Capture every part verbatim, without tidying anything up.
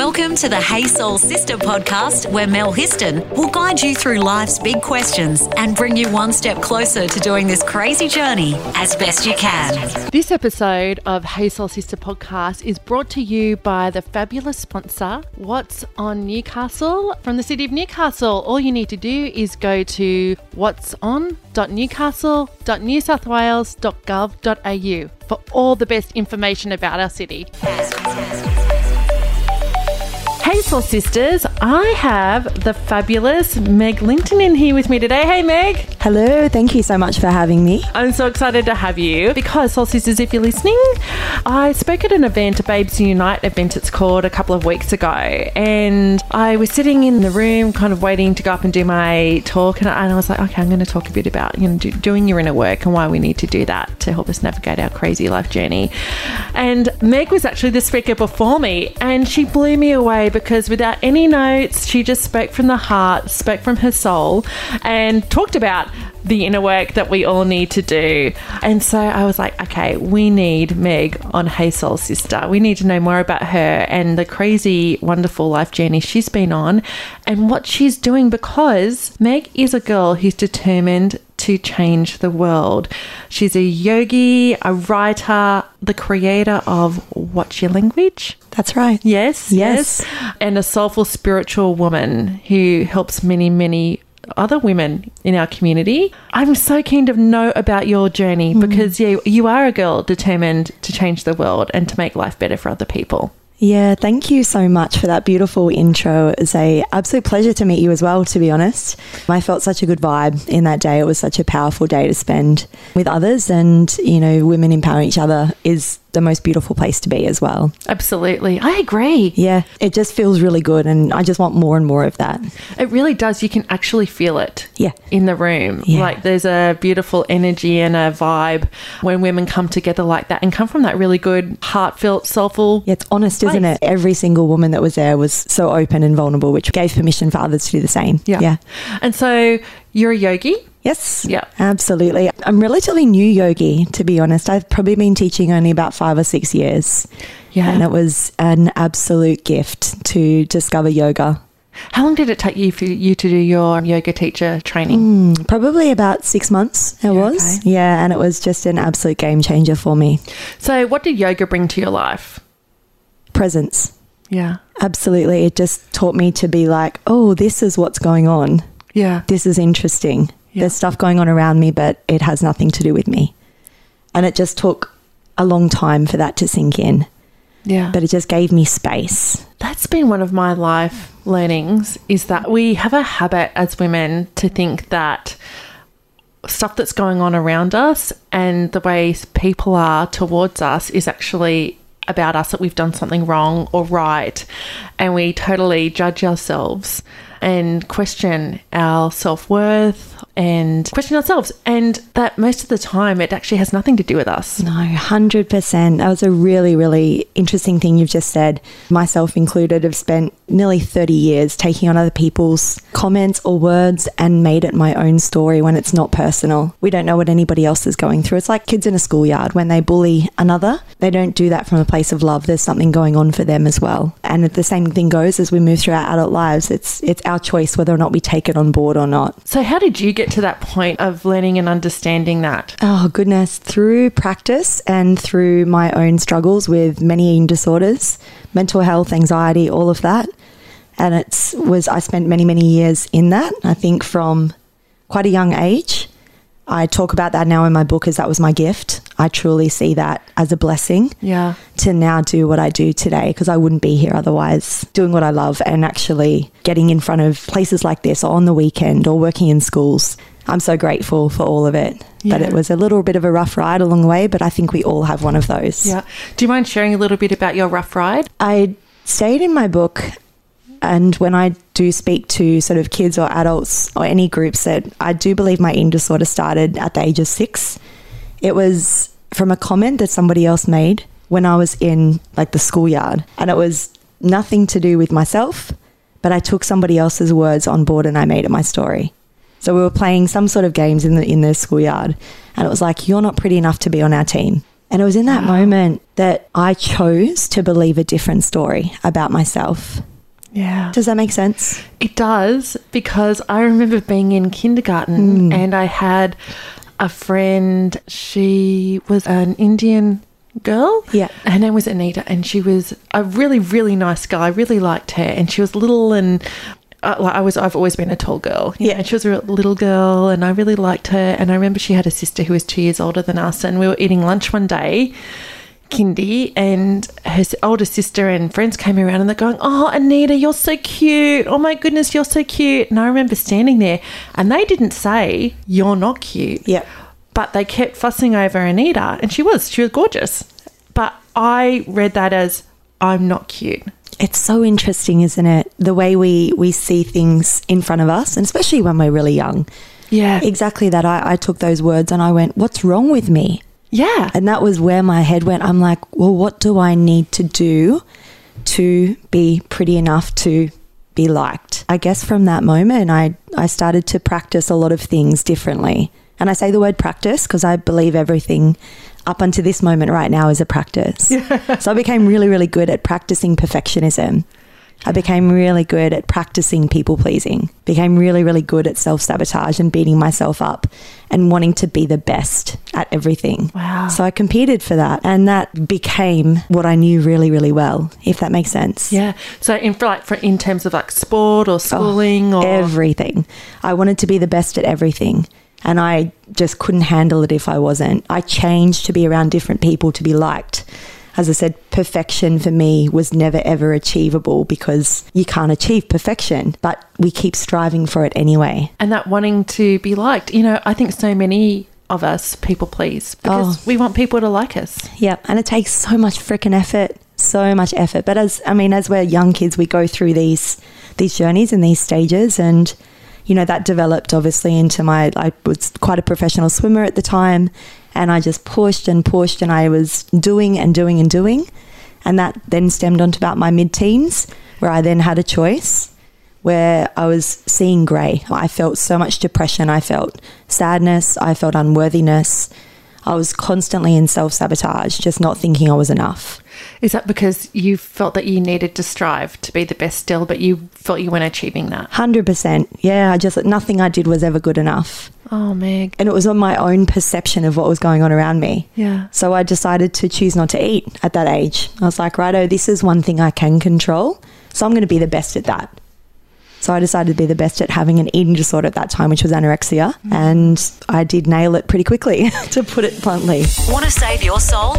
Welcome to the Hey Soul Sister podcast, where Mel Histon will guide you through life's big questions and bring you one step closer to doing this crazy journey as best you can. This episode of Hey Soul Sister podcast is brought to you by the fabulous sponsor, What's On Newcastle from the city of Newcastle. All you need to do is go to what's on dot newcastle dot new south wales dot gov dot a u for all the best information about our city. Hey Soul Sisters, I have the fabulous Meg Linton in here with me today. Hey Meg. Hello, thank you so much for having me. I'm so excited to have you because, Soul Sisters, if you're listening, I spoke at an event, a Babes Unite event it's called, a couple of weeks ago, and I was sitting in the room kind of waiting to go up and do my talk, and I, and I was like, okay, I'm going to talk a bit about, you know, do, doing your inner work and why we need to do that to help us navigate our crazy life journey. And Meg was actually the speaker before me, and she blew me away because Because without any notes, she just spoke from the heart, spoke from her soul, and talked about the inner work that we all need to do. And so I was like, okay, we need Meg on Hey Soul Sister. We need to know more about her and the crazy, wonderful life journey she's been on and what she's doing, because Meg is a girl who's determined to change the world. She's a yogi, a writer, the creator of Watch Your Language. That's right. Yes, yes. yes. And a soulful spiritual woman who helps many, many other women in our community. I'm so keen to know about your journey mm. because yeah, you are a girl determined to change the world and to make life better for other people. Yeah, thank you so much for that beautiful intro. It's an absolute pleasure to meet you as well, to be honest. I felt such a good vibe in that day. It was such a powerful day to spend with others, and, you know, women empowering each other is the most beautiful place to be as well. Absolutely. I agree. Yeah, it just feels really good, and I just want more and more of that. It really does. You can actually feel it yeah. in the room. Yeah. Like there's a beautiful energy and a vibe when women come together like that and come from that really good, heartfelt, soulful. Yeah, it's honest, isn't it? Every single woman that was there was so open and vulnerable, which gave permission for others to do the same. Yeah. yeah. And so you're a yogi? Yes. Yeah. Absolutely. I'm relatively new yogi, to be honest. I've probably been teaching only about five or six years. Yeah. And it was an absolute gift to discover yoga. How long did it take you for you to do your yoga teacher training? Mm, probably about six months it yeah, was. Okay. Yeah. And it was just an absolute game changer for me. So what did yoga bring to your life? Presence. Yeah. Absolutely. It just taught me to be like, oh, this is what's going on. Yeah. This is interesting. Yeah. There's stuff going on around me, but it has nothing to do with me. And it just took a long time for that to sink in. Yeah. But it just gave me space. That's been one of my life learnings, is that we have a habit as women to think that stuff that's going on around us and the way people are towards us is actually about us, that we've done something wrong or right, and we totally judge ourselves and question our self-worth and question ourselves, and that most of the time it actually has nothing to do with us. No, one hundred percent. That was a really, really interesting thing you've just said. Myself included, have spent nearly thirty years taking on other people's comments or words and made it my own story when it's not personal. We don't know what anybody else is going through. It's like kids in a schoolyard when they bully another. They don't do that from a place of love. There's something going on for them as well. And the same thing goes as we move through our adult lives. It's it's our choice whether or not we take it on board or not. So how did you get to that point of learning and understanding that? Oh, goodness. Through practice and through my own struggles with many eating disorders, mental health, anxiety, all of that. And it was, I spent many, many years in that. I think from quite a young age. I talk about that now in my book as that was my gift. I truly see that as a blessing yeah. to now do what I do today, because I wouldn't be here otherwise, doing what I love and actually getting in front of places like this or on the weekend or working in schools. I'm so grateful for all of it. Yeah. But it was a little bit of a rough ride along the way, but I think we all have one of those. Yeah. Do you mind sharing a little bit about your rough ride? I stayed in my book. And when I do speak to sort of kids or adults or any groups, that I do believe my eating disorder started at the age of six. It was from a comment that somebody else made when I was in like the schoolyard, and it was nothing to do with myself, but I took somebody else's words on board and I made it my story. So we were playing some sort of games in the in the schoolyard, and it was like, you're not pretty enough to be on our team. And it was in that wow. moment that I chose to believe a different story about myself. Yeah. Does that make sense? It does, because I remember being in kindergarten mm. and I had a friend. She was an Indian girl. Yeah. Her name was Anita, and she was a really, really nice girl. I really liked her, and she was little and... I, I was, I've always been a tall girl. Yeah. And she was a little girl, and I really liked her. And I remember she had a sister who was two years older than us, and we were eating lunch one day, kindy, and her older sister and friends came around, and they're going, "Oh, Anita, you're so cute. Oh, my goodness, you're so cute." And I remember standing there, and they didn't say, "You're not cute." Yeah. But they kept fussing over Anita, and she was. She was gorgeous. But I read that as, "I'm not cute." It's so interesting, isn't it? The way we, we see things in front of us, and especially when we're really young. Yeah. Exactly that. I, I took those words and I went, what's wrong with me? Yeah. And that was where my head went. I'm like, well, what do I need to do to be pretty enough to be liked? I guess from that moment, I, I started to practice a lot of things differently. And I say the word practice because I believe everything up until this moment right now is a practice. Yeah. So I became really, really good at practicing perfectionism. I became really good at practicing people pleasing, became really, really good at self-sabotage and beating myself up and wanting to be the best at everything. Wow. So I competed for that, and that became what I knew really, really well, if that makes sense. Yeah. So in for like for in terms of like sport or schooling oh, or everything. I wanted to be the best at everything. And I just couldn't handle it if I wasn't. I changed to be around different people to be liked. As I said, perfection for me was never, ever achievable because you can't achieve perfection, but we keep striving for it anyway. And that wanting to be liked, you know, I think so many of us people please because oh. we want people to like us. Yeah. And it takes so much freaking effort, so much effort. But as, I mean, as we're young kids, we go through these, these journeys and these stages, and you know, that developed obviously into my, I was quite a professional swimmer at the time, and I just pushed and pushed, and I was doing and doing and doing. And that then stemmed onto about my mid-teens, where I then had a choice where I was seeing grey. I felt so much depression. I felt sadness. I felt unworthiness. I was constantly in self-sabotage, just not thinking I was enough. Is that because you felt that you needed to strive to be the best still, but you felt you weren't achieving that? one hundred percent. Yeah, I just, nothing I did was ever good enough. Oh, Meg. And it was on my own perception of what was going on around me. Yeah. So I decided to choose not to eat at that age. I was like, righto, this is one thing I can control, so I'm going to be the best at that. So I decided to be the best at having an eating disorder at that time, which was anorexia. And I did nail it pretty quickly, to put it bluntly. Want to save your soul?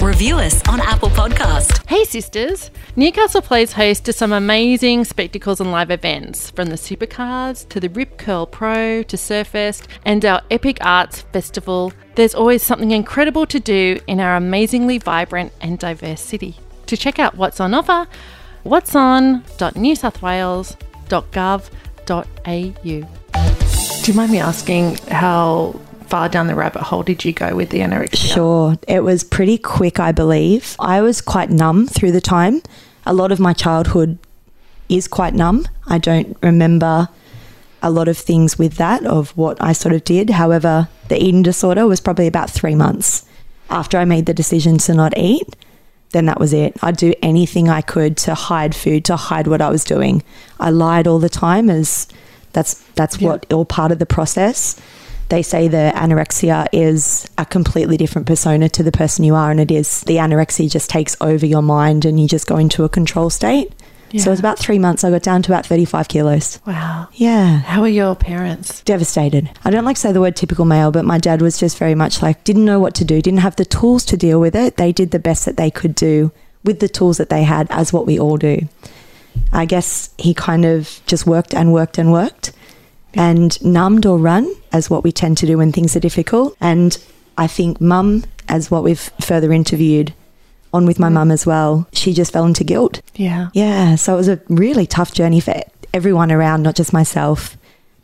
Review us on Apple Podcast. Hey, sisters. Newcastle plays host to some amazing spectacles and live events, from the Supercars to the Rip Curl Pro to Surfest and our Epic Arts Festival. There's always something incredible to do in our amazingly vibrant and diverse city. To check out what's on offer, what's on dot new south wales dot com dot gov dot a u. Do you mind me asking how far down the rabbit hole did you go with the anorexia? Sure. It was pretty quick, I believe. I was quite numb through the time. A lot of my childhood is quite numb. I don't remember a lot of things with that, of what I sort of did. However, the eating disorder was probably about three months after I made the decision to not eat. Then that was it. I'd do anything I could to hide food, to hide what I was doing. I lied all the time, as that's that's yeah. what all part of the process. They say the anorexia is a completely different persona to the person you are, and it is. The anorexia just takes over your mind and you just go into a control state. Yeah. So it was about three months. I got down to about thirty-five kilos. Wow. Yeah. How are your parents? Devastated. I don't like to say the word typical male, but my dad was just very much like, didn't know what to do, didn't have the tools to deal with it. They did the best that they could do with the tools that they had, as what we all do. I guess he kind of just worked and worked and worked and numbed or run, as what we tend to do when things are difficult. And I think mum, as what we've further interviewed on with my mm. mum as well, she just fell into guilt. Yeah. Yeah. So it was a really tough journey for everyone around, not just myself,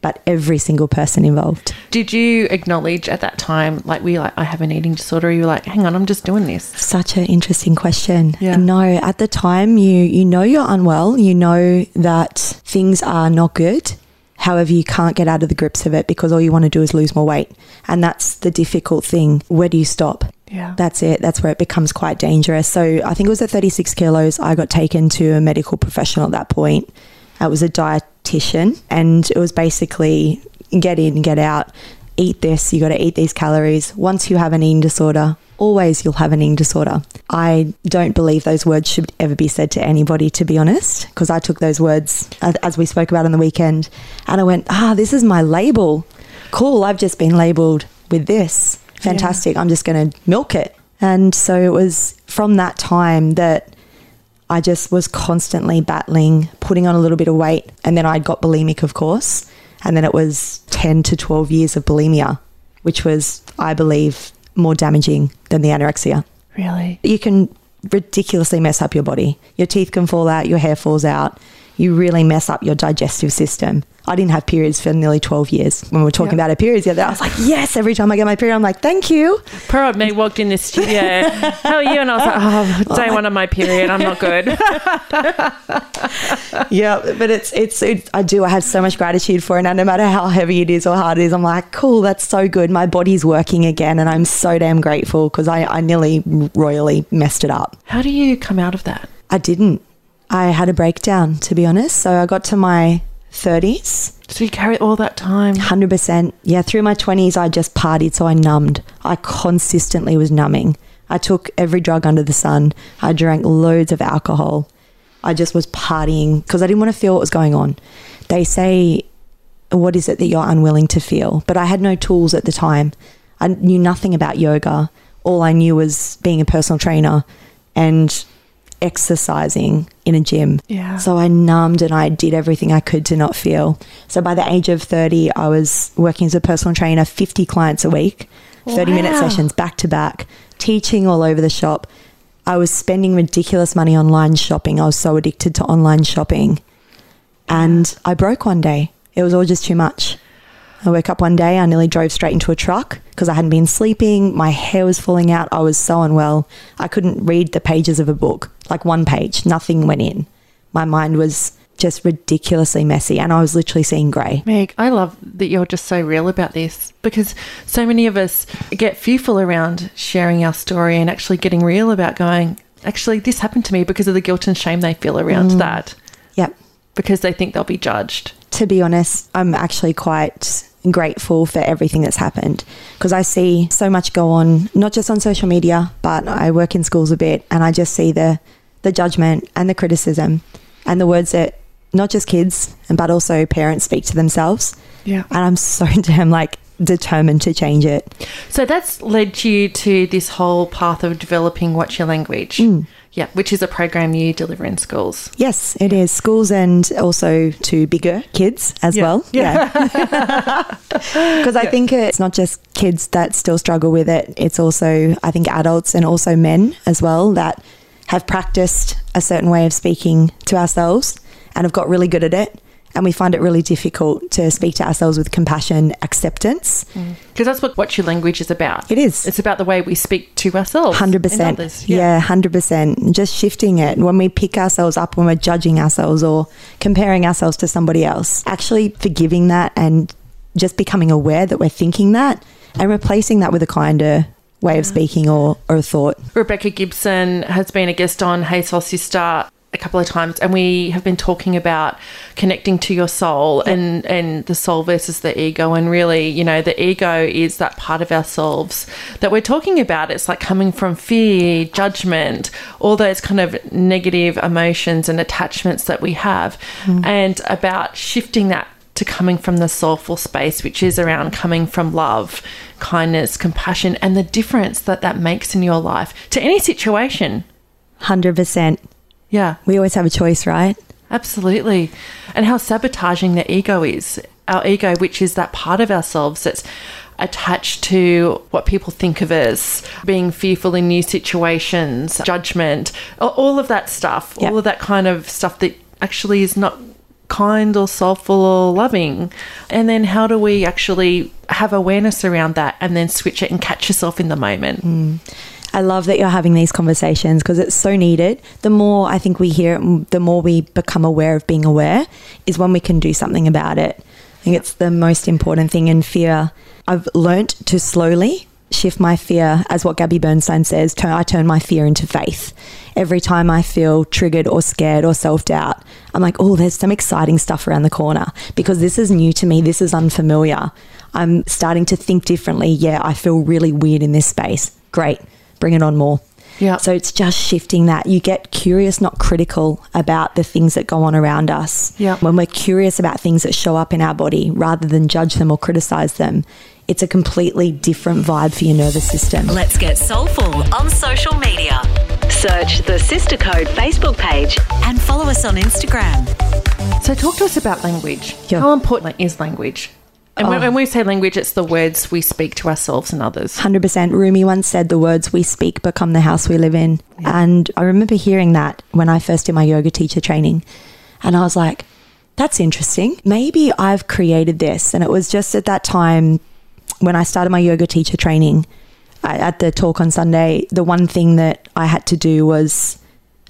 but every single person involved. Did you acknowledge at that time, like, we like, I have an eating disorder? You were like, hang on, I'm just doing this. Such an interesting question. Yeah. No, at the time you, you know you're unwell, you know that things are not good. However, you can't get out of the grips of it because all you want to do is lose more weight. And that's the difficult thing. Where do you stop? Yeah. That's it. That's where it becomes quite dangerous. So I think it was at thirty-six kilos, I got taken to a medical professional at that point. I was a dietitian, and it was basically get in, get out, eat this, you got to eat these calories. Once you have an eating disorder, always you'll have an eating disorder. I don't believe those words should ever be said to anybody, to be honest, because I took those words, as we spoke about on the weekend, and I went, ah, this is my label. Cool, I've just been labelled with this. Fantastic. Yeah. I'm just going to milk it. And so it was from that time that I just was constantly battling, putting on a little bit of weight, and then I got bulimic, of course, and then it was ten to twelve years of bulimia, which was, I believe, more damaging than the anorexia. Really? You can ridiculously mess up your body. Your teeth can fall out, your hair falls out. You really mess up your digestive system. I didn't have periods for nearly twelve years. When we were talking yep. about our periods the other day, I was like, yes, every time I get my period, I'm like, thank you. Poor old me walked in this studio. How are you? And I was like, oh, day oh, one my- of my period, I'm not good. Yeah, but it's, it's, it, I do, I have so much gratitude for it. And no matter how heavy it is or hard it is, I'm like, cool, that's so good. My body's working again. And I'm so damn grateful because I, I nearly royally messed it up. How do you come out of that? I didn't. I had a breakdown, to be honest. So I got to my thirties. So you carried all that time? one hundred percent. Yeah, through my twenties, I just partied, so I numbed. I consistently was numbing. I took every drug under the sun. I drank loads of alcohol. I just was partying because I didn't want to feel what was going on. They say, what is it that you're unwilling to feel? But I had no tools at the time. I knew nothing about yoga. All I knew was being a personal trainer and exercising in a gym. Yeah. So I numbed and I did everything I could to not feel. So by the age of thirty, I was working as a personal trainer, fifty clients a week, thirty-minute wow. sessions back to back, teaching all over the shop. I was spending ridiculous money online shopping. I was so addicted to online shopping. And I broke one day. It was all just too much. I woke up one day, I nearly drove straight into a truck because I hadn't been sleeping. My hair was falling out. I was so unwell. I couldn't read the pages of a book, like one page. Nothing went in. My mind was just ridiculously messy and I was literally seeing grey. Meg, I love that you're just so real about this because so many of us get fearful around sharing our story and actually getting real about going, actually, this happened to me because of the guilt and shame they feel around mm. that. Yep. Because they think they'll be judged. To be honest, I'm actually quite grateful for everything that's happened because I see so much go on, not just on social media, but I work in schools a bit and I just see the, the judgment and the criticism and the words that not just kids, but also parents speak to themselves. Yeah. And I'm so damn like determined to change it. So that's led you to this whole path of developing Watch Your Language. Mm. Yeah, which is a program you deliver in schools. Yes, it is. Schools and also to bigger kids as yeah. well. Yeah. Because yeah. I yeah. think it's not just kids that still struggle with it. It's also, I think, adults and also men as well that have practiced a certain way of speaking to ourselves and have got really good at it. And we find it really difficult to speak to ourselves with compassion, acceptance. Because mm. that's what Watch Your Language is about. It is. It's about the way we speak to ourselves. one hundred percent. Yeah. yeah, one hundred percent. Just shifting it. When we pick ourselves up, when we're judging ourselves or comparing ourselves to somebody else, actually forgiving that and just becoming aware that we're thinking that and replacing that with a kinder way yeah. of speaking or, or a thought. Rebecca Gibson has been a guest on Hey Soul Sister a couple of times and we have been talking about connecting to your soul yep. and and the soul versus the ego, and really, you know, the ego is that part of ourselves that we're talking about. It's like coming from fear, judgment, all those kind of negative emotions and attachments that we have mm. and about shifting that to coming from the soulful space, which is around coming from love, kindness, compassion, and the difference that that makes in your life to any situation. one hundred percent. Yeah. We always have a choice, right? Absolutely. And how sabotaging the ego is. Our ego, which is that part of ourselves that's attached to what people think of us, being fearful in new situations, judgment, all of that stuff, yep. all of that kind of stuff that actually is not kind or soulful or loving. And then how do we actually have awareness around that and then switch it and catch yourself in the moment? Mm. I love that you're having these conversations because it's so needed. The more I think we hear it, the more we become aware of being aware is when we can do something about it. I think it's the most important thing in fear. I've learnt to slowly shift my fear, as what Gabby Bernstein says, turn, I turn my fear into faith. Every time I feel triggered or scared or self-doubt, I'm like, oh, there's some exciting stuff around the corner because this is new to me. This is unfamiliar. I'm starting to think differently. Yeah, I feel really weird in this space. Great. Bring it on more. Yeah. So it's just shifting that. You get curious, not critical about the things that go on around us. Yeah. When we're curious about things that show up in our body rather than judge them or criticize them, it's a completely different vibe for your nervous system. Let's get soulful on social media. Search the Sister Code Facebook page and follow us on Instagram. So talk to us about language. Yeah. How important is language? And oh. when we say language, it's the words we speak to ourselves and others. one hundred percent. Rumi once said, the words we speak become the house we live in. Yeah. And I remember hearing that when I first did my yoga teacher training. And I was like, that's interesting. Maybe I've created this. And it was just at that time when I started my yoga teacher training, I, at the talk on Sunday, the one thing that I had to do was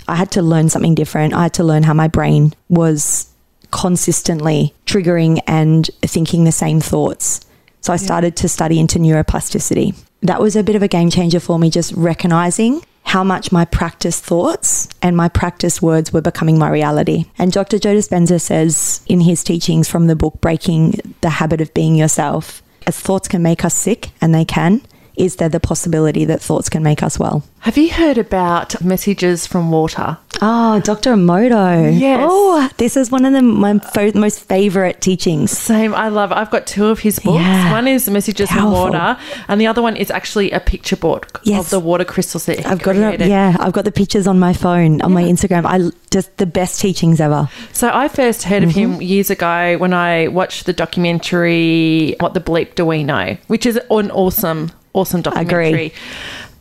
I had to learn something different. I had to learn how my brain was consistently triggering and thinking the same thoughts. So I started yeah. to study into neuroplasticity. That was a bit of a game changer for me, just recognizing how much my practice thoughts and my practice words were becoming my reality. And Doctor Joe Dispenza says in his teachings from the book, Breaking the Habit of Being Yourself, as thoughts can make us sick, and they can, is there the possibility that thoughts can make us well? Have you heard about Messages from Water? Oh, Doctor Emoto. Yes. Oh, this is one of the, my fo- most favourite teachings. Same. I love it. I've got two of his books. Yeah. One is Messages Powerful. From Water, and the other one is actually a picture book yes. of the water crystals that I've got created. It. Yeah, I've got the pictures on my phone, on yeah. my Instagram. I just the best teachings ever. So I first heard mm-hmm. of him years ago when I watched the documentary What the Bleep Do We Know, which is an awesome. Awesome documentary. Agree.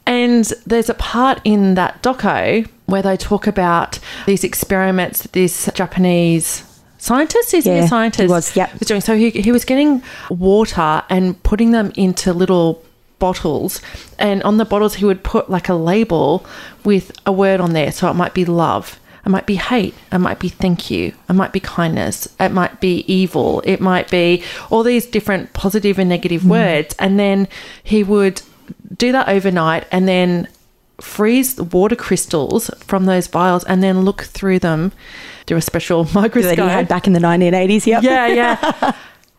And there's a part in that doco where they talk about these experiments that this Japanese scientist, is yeah, he a scientist? He was, yep. was doing. So he, he was getting water and putting them into little bottles, and on the bottles he would put like a label with a word on there. So it might be love, it might be hate, it might be thank you, it might be kindness, it might be evil, it might be all these different positive and negative mm. words. And then he would do that overnight and then freeze the water crystals from those vials and then look through them through a special microscope. That he had back in the nineteen eighties, yep. Yeah, yeah.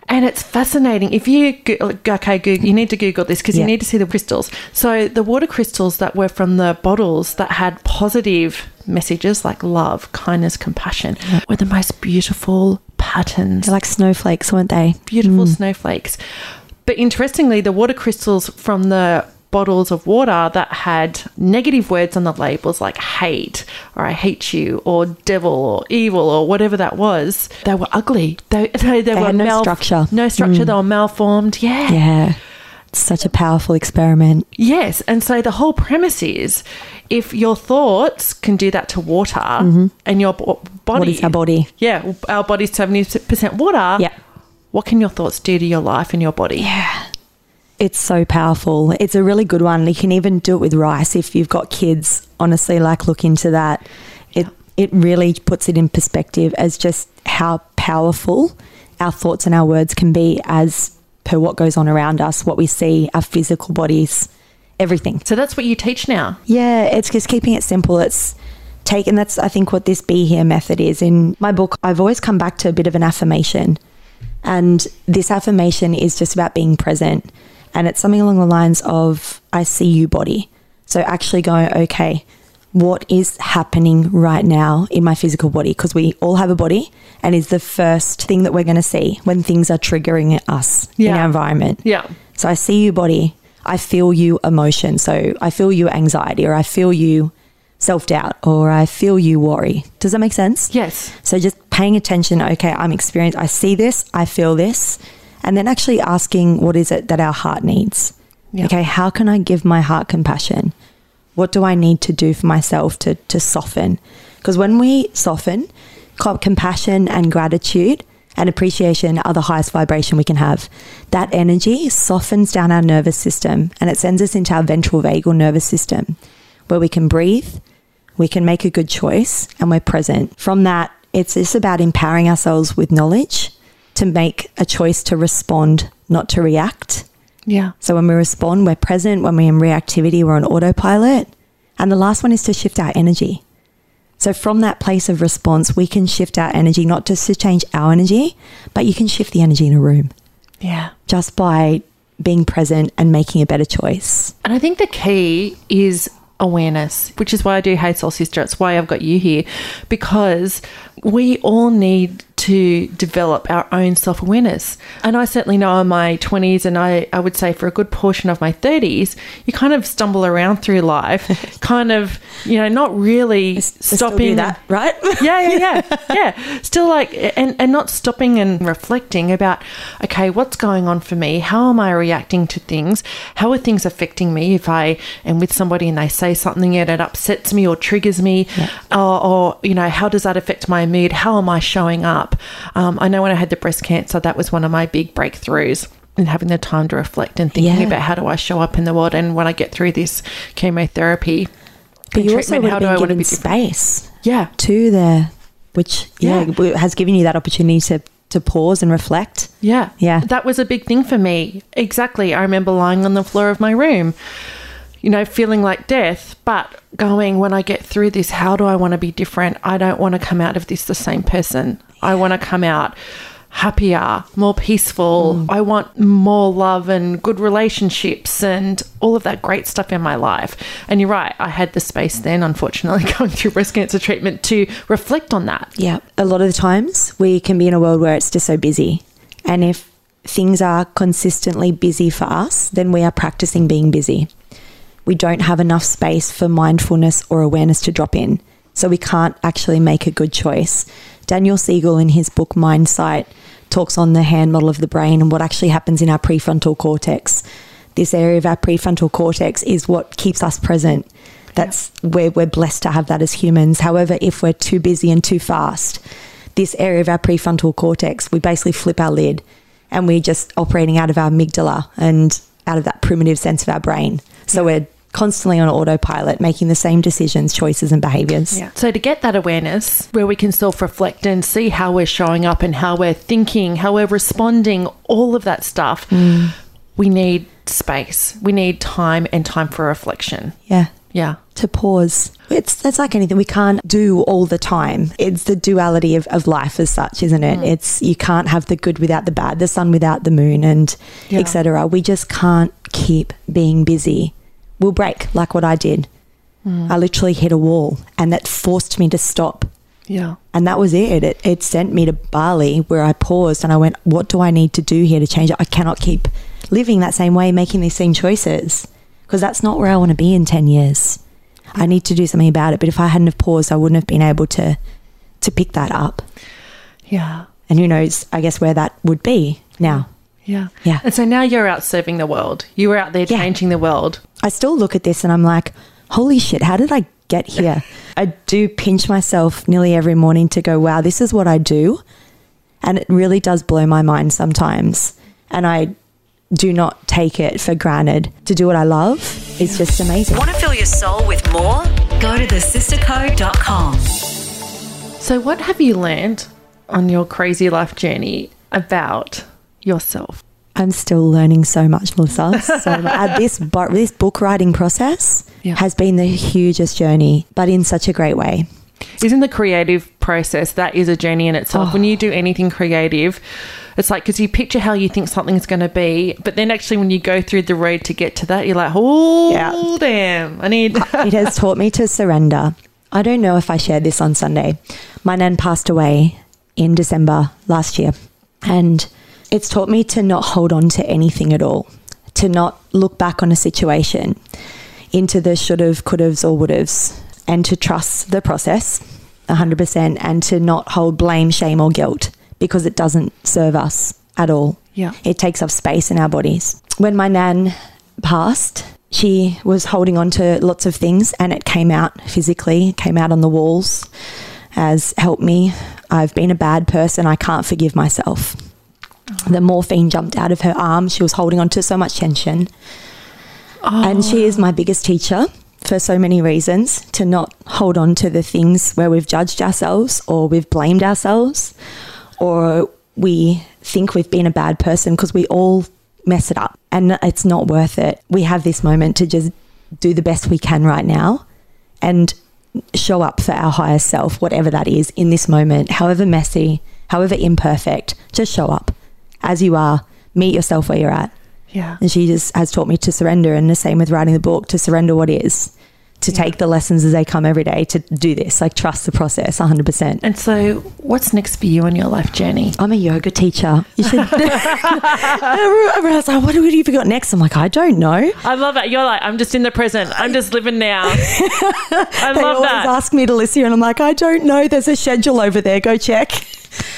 And it's fascinating. If you, go- okay, Google, you need to Google this because yeah. you need to see the crystals. So the water crystals that were from the bottles that had positive messages like love, kindness, compassion yeah. were the most beautiful patterns. They're like snowflakes, weren't they? Beautiful mm. snowflakes. But interestingly, the water crystals from the bottles of water that had negative words on the labels like hate or I hate you or devil or evil or whatever that was, they were ugly. They, they, they, they were had no mal- structure. No structure. Mm. They were malformed. Yeah. Yeah. It's such a powerful experiment. Yes. And so the whole premise is if your thoughts can do that to water mm-hmm. and your b- body. What is our body? Yeah. Our body's seventy percent water. Yeah. What can your thoughts do to your life and your body? Yeah. It's so powerful. It's a really good one. You can even do it with rice if you've got kids. Honestly, like look into that. It yeah. it really puts it in perspective as just how powerful our thoughts and our words can be as per what goes on around us, what we see, our physical bodies, everything. So that's what you teach now? Yeah, it's just keeping it simple. It's taken, that's I think what this Be Here method is. In my book, I've always come back to a bit of an affirmation, and this affirmation is just about being present. And it's something along the lines of, I see you, body. So actually going, okay, what is happening right now in my physical body? Because we all have a body, and it's the first thing that we're going to see when things are triggering us yeah. in our environment. Yeah. So I see you, body. I feel you, emotion. So I feel you, anxiety, or I feel you, self-doubt, or I feel you, worry. Does that make sense? Yes. So just paying attention, okay, I'm experiencing, I see this, I feel this. And then actually asking, what is it that our heart needs? Yep. Okay, how can I give my heart compassion? What do I need to do for myself to to soften? Because when we soften, compassion and gratitude and appreciation are the highest vibration we can have. That energy softens down our nervous system, and it sends us into our ventral vagal nervous system where we can breathe, we can make a good choice, and we're present. From that, it's just about empowering ourselves with knowledge to make a choice to respond, not to react, Yeah. So when we respond, we're present. When we're in reactivity, we're on autopilot. And the last one is to shift our energy. So from that place of response, we can shift our energy, not just to change our energy, but you can shift the energy in a room. Yeah. Just by being present and making a better choice. And I think the key is awareness, which is why I do Hey Soul Sister. It's why I've got you here, because we all need to develop our own self-awareness. And I certainly know in my twenties, and I, I would say for a good portion of my thirties, you kind of stumble around through life, kind of, you know, not really I stopping. Still do that, right? Yeah, yeah, yeah. Yeah. Still like, and, and not stopping and reflecting about, okay, what's going on for me? How am I reacting to things? How are things affecting me? If I am with somebody and they say something and it upsets me or triggers me, yeah. or, or, you know, how does that affect my mood? How am I showing up? Um, I know when I had the breast cancer, that was one of my big breakthroughs, and having the time to reflect and thinking yeah. about how do I show up in the world, and when I get through this chemotherapy, but you also would have been given space, yeah, to there, which yeah, yeah has given you that opportunity to to pause and reflect. Yeah, yeah, that was a big thing for me. Exactly, I remember lying on the floor of my room, you know, feeling like death, but going, when I get through this, how do I want to be different? I don't want to come out of this the same person. I want to come out happier, more peaceful. Mm. I want more love and good relationships and all of that great stuff in my life. And you're right, I had the space then, unfortunately, going through breast cancer treatment to reflect on that. Yeah. A lot of the times we can be in a world where it's just so busy. And if things are consistently busy for us, then we are practicing being busy. We don't have enough space for mindfulness or awareness to drop in. So we can't actually make a good choice. Daniel Siegel, in his book Mindsight, talks on the hand model of the brain and what actually happens in our prefrontal cortex. This area of our prefrontal cortex is what keeps us present. That's yeah. where we're blessed to have that as humans. However, if we're too busy and too fast, this area of our prefrontal cortex, we basically flip our lid and we're just operating out of our amygdala and out of that primitive sense of our brain. So yeah. we're constantly on autopilot, making the same decisions, choices and behaviours. Yeah. So to get that awareness where we can self-reflect and see how we're showing up and how we're thinking, how we're responding, all of that stuff, mm. we need space. We need time, and time for reflection. Yeah. Yeah. To pause. It's that's like anything. We can't do all the time. It's the duality of, of life as such, isn't it? Mm. It's you can't have the good without the bad, the sun without the moon, and yeah. et cetera. We just can't keep being busy. We'll break, like what I did. Mm. I literally hit a wall, and that forced me to stop. Yeah. And that was it. it. It sent me to Bali, where I paused and I went, what do I need to do here to change it? I cannot keep living that same way, making these same choices, because that's not where I want to be in ten years. I need to do something about it. But if I hadn't have paused, I wouldn't have been able to to pick that up. Yeah. And who knows, I guess, where that would be now. Yeah. Yeah. And so now you're out serving the world. You were out there yeah. changing the world. I still look at this and I'm like, holy shit, how did I get here? I do pinch myself nearly every morning to go, wow, this is what I do. And it really does blow my mind sometimes. And I do not take it for granted. To do what I love is just amazing. Want to fill your soul with more? Go to the sister co dot com. So what have you learned on your crazy life journey about yourself? I'm still learning so much, Melissa. So uh, this, bo- this book writing process yeah. has been the hugest journey, but in such a great way. Isn't the creative process, that is a journey in itself. Oh. When you do anything creative, it's like, because you picture how you think something's going to be, but then actually when you go through the road to get to that, you're like, oh, yeah. damn, I need... It has taught me to surrender. I don't know if I shared this on Sunday. My nan passed away in December last year, and... it's taught me to not hold on to anything at all, to not look back on a situation into the should have, could have's or would have's, and to trust the process one hundred percent, and to not hold blame, shame or guilt, because it doesn't serve us at all. Yeah. It takes up space in our bodies. When my nan passed, she was holding on to lots of things, and it came out physically, came out on the walls as, help me, I've been a bad person, I can't forgive myself. The morphine jumped out of her arm. She was holding on to so much tension. Oh. And she is my biggest teacher for so many reasons, to not hold on to the things where we've judged ourselves or we've blamed ourselves or we think we've been a bad person, because we all mess it up and it's not worth it. We have this moment to just do the best we can right now and show up for our higher self, whatever that is, in this moment, however messy, however imperfect. Just show up as you are, meet yourself where you're at. Yeah. And she just has taught me to surrender, and the same with writing the book, to surrender what is, to yeah. take the lessons as they come every day, to do this, like trust the process one hundred percent. And so what's next for you on your life journey? I'm a yoga teacher. You should. Everyone's like, what have you got next? I'm like, I don't know. I love that. You're like, I'm just in the present. I'm just living now. I they love always that. Ask me to list here and I'm like, I don't know. There's a schedule over there. Go check.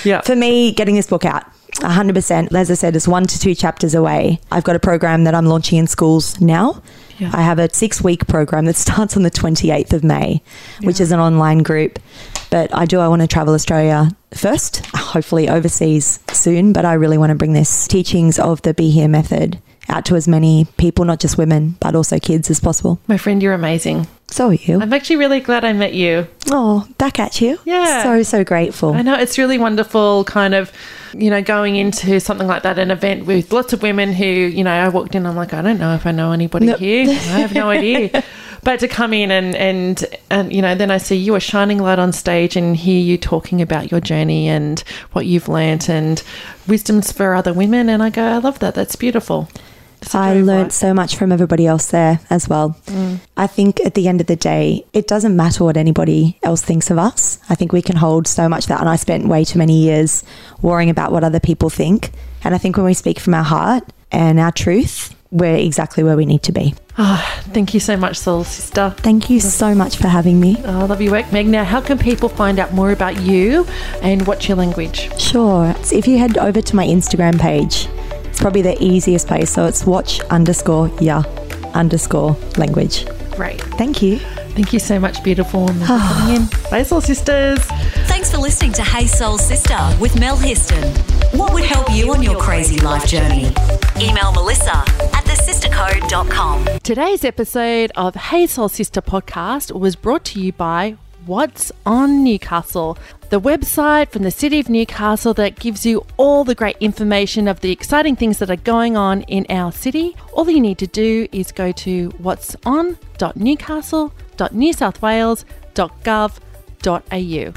Yeah. For me, getting this book out. one hundred percent. As I said, it's one to two chapters away. I've got a program that I'm launching in schools now. Yeah. I have a six-week program that starts on the twenty-eighth of May, yeah. which is an online group. But I do, I want to travel Australia first, hopefully overseas soon. But I really want to bring this teachings of the Be Here Method out to as many people, not just women, but also kids as possible. My friend, you're amazing. So are you. I'm actually really glad I met you. Oh, back at you. Yeah. So, so grateful. I know. It's really wonderful kind of, you know, going into something like that, an event with lots of women who, you know, I walked in, I'm like, I don't know if I know anybody nope. here. I have no idea. But to come in and, and, and, you know, then I see you a shining light on stage and hear you talking about your journey and what you've learnt and wisdoms for other women. And I go, I love that. That's beautiful. I learned so much from everybody else there as well. Mm. I think at the end of the day, it doesn't matter what anybody else thinks of us. I think we can hold so much of that. And I spent way too many years worrying about what other people think. And I think when we speak from our heart and our truth, we're exactly where we need to be. Oh, thank you so much, Soul Sister. Thank you so much for having me. I oh, love your work, Meg. Now, how can people find out more about you and Watch Your Language? Sure. So if you head over to my Instagram page, probably the easiest place, so it's watch underscore ya underscore language. Great. Thank you. Thank you so much, beautiful. Oh. Hey Soul Sisters. Thanks for listening to Hey Soul Sister with Mel Histon. What would help you on your crazy life journey? Email Melissa at the sister code dot com. Today's episode of Hey Soul Sister podcast was brought to you by What's On Newcastle, the website from the City of Newcastle that gives you all the great information of the exciting things that are going on in our city. All you need to do is go to what's on dot newcastle dot new south wales dot gov dot a u.